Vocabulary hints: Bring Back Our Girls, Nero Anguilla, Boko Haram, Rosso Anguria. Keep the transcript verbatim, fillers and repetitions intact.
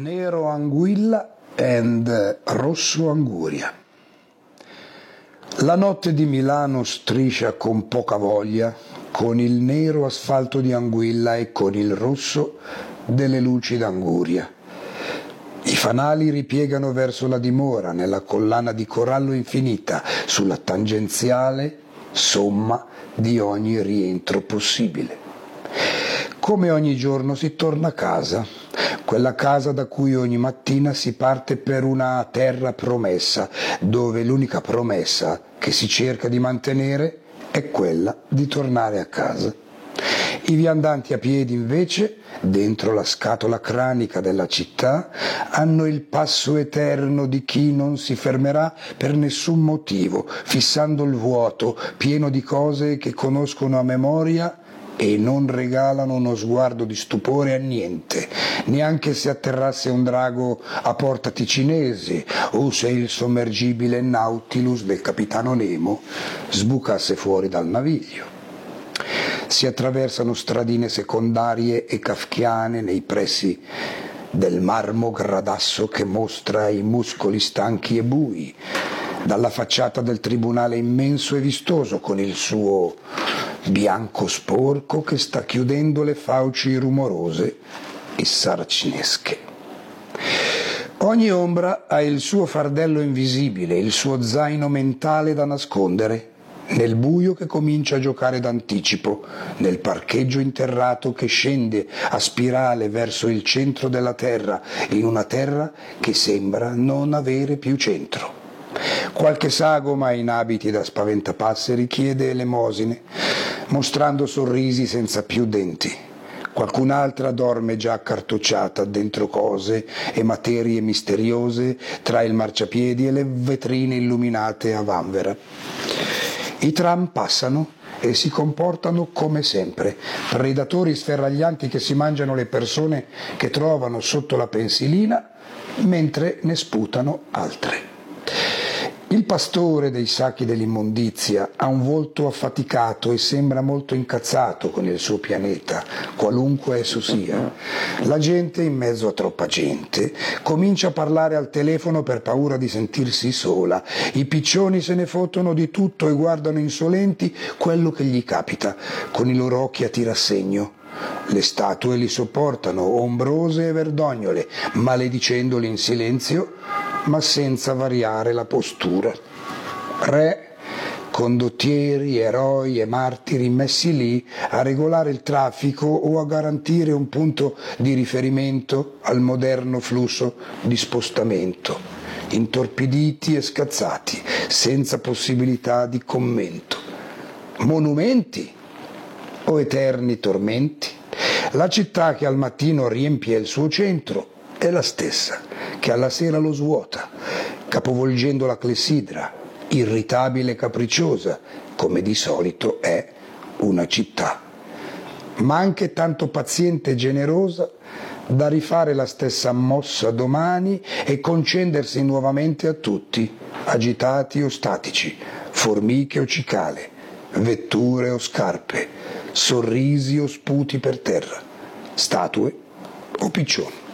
Nero Anguilla and Rosso Anguria. La notte di Milano striscia con poca voglia, con il nero asfalto di Anguilla e con il rosso delle luci d'Anguria. I fanali ripiegano verso la dimora nella collana di corallo infinita, sulla tangenziale somma di ogni rientro possibile. Come ogni giorno si torna a casa, quella casa da cui ogni mattina si parte per una terra promessa, dove l'unica promessa che si cerca di mantenere è quella di tornare a casa. I viandanti a piedi invece, dentro la scatola cranica della città, hanno il passo eterno di chi non si fermerà per nessun motivo, fissando il vuoto pieno di cose che conoscono a memoria e non regalano uno sguardo di stupore a niente, neanche se atterrasse un drago a Porta Ticinese o se il sommergibile Nautilus del capitano Nemo sbucasse fuori dal naviglio. Si attraversano stradine secondarie e kafkiane nei pressi del marmo gradasso che mostra i muscoli stanchi e bui, dalla facciata del tribunale immenso e vistoso con il suo bianco sporco che sta chiudendo le fauci rumorose e saracinesche. Ogni ombra ha il suo fardello invisibile, il suo zaino mentale da nascondere, nel buio che comincia a giocare d'anticipo, nel parcheggio interrato che scende a spirale verso il centro della terra, in una terra che sembra non avere più centro. Qualche sagoma in abiti da spaventapasseri chiede elemosine, mostrando sorrisi senza più denti. Qualcun'altra dorme già accartocciata dentro cose e materie misteriose tra il marciapiedi e le vetrine illuminate a vanvera. I tram passano e si comportano come sempre, predatori sferraglianti che si mangiano le persone che trovano sotto la pensilina mentre ne sputano altre. Il pastore dei sacchi dell'immondizia ha un volto affaticato e sembra molto incazzato con il suo pianeta, qualunque esso sia. La gente, in mezzo a troppa gente, comincia a parlare al telefono per paura di sentirsi sola. I piccioni se ne fottono di tutto e guardano insolenti quello che gli capita, con i loro occhi a tirassegno. Le statue li sopportano, ombrose e verdognole, maledicendoli in silenzio, ma senza variare la postura. Re, condottieri, eroi e martiri messi lì a regolare il traffico o a garantire un punto di riferimento al moderno flusso di spostamento, intorpiditi e scazzati, senza possibilità di commento. Monumenti o eterni tormenti? La città che al mattino riempie il suo centro è la stessa che alla sera lo svuota, capovolgendo la clessidra, irritabile e capricciosa, come di solito è una città, ma anche tanto paziente e generosa da rifare la stessa mossa domani e concendersi nuovamente a tutti, agitati o statici, formiche o cicale, vetture o scarpe, sorrisi o sputi per terra, statue o piccioni.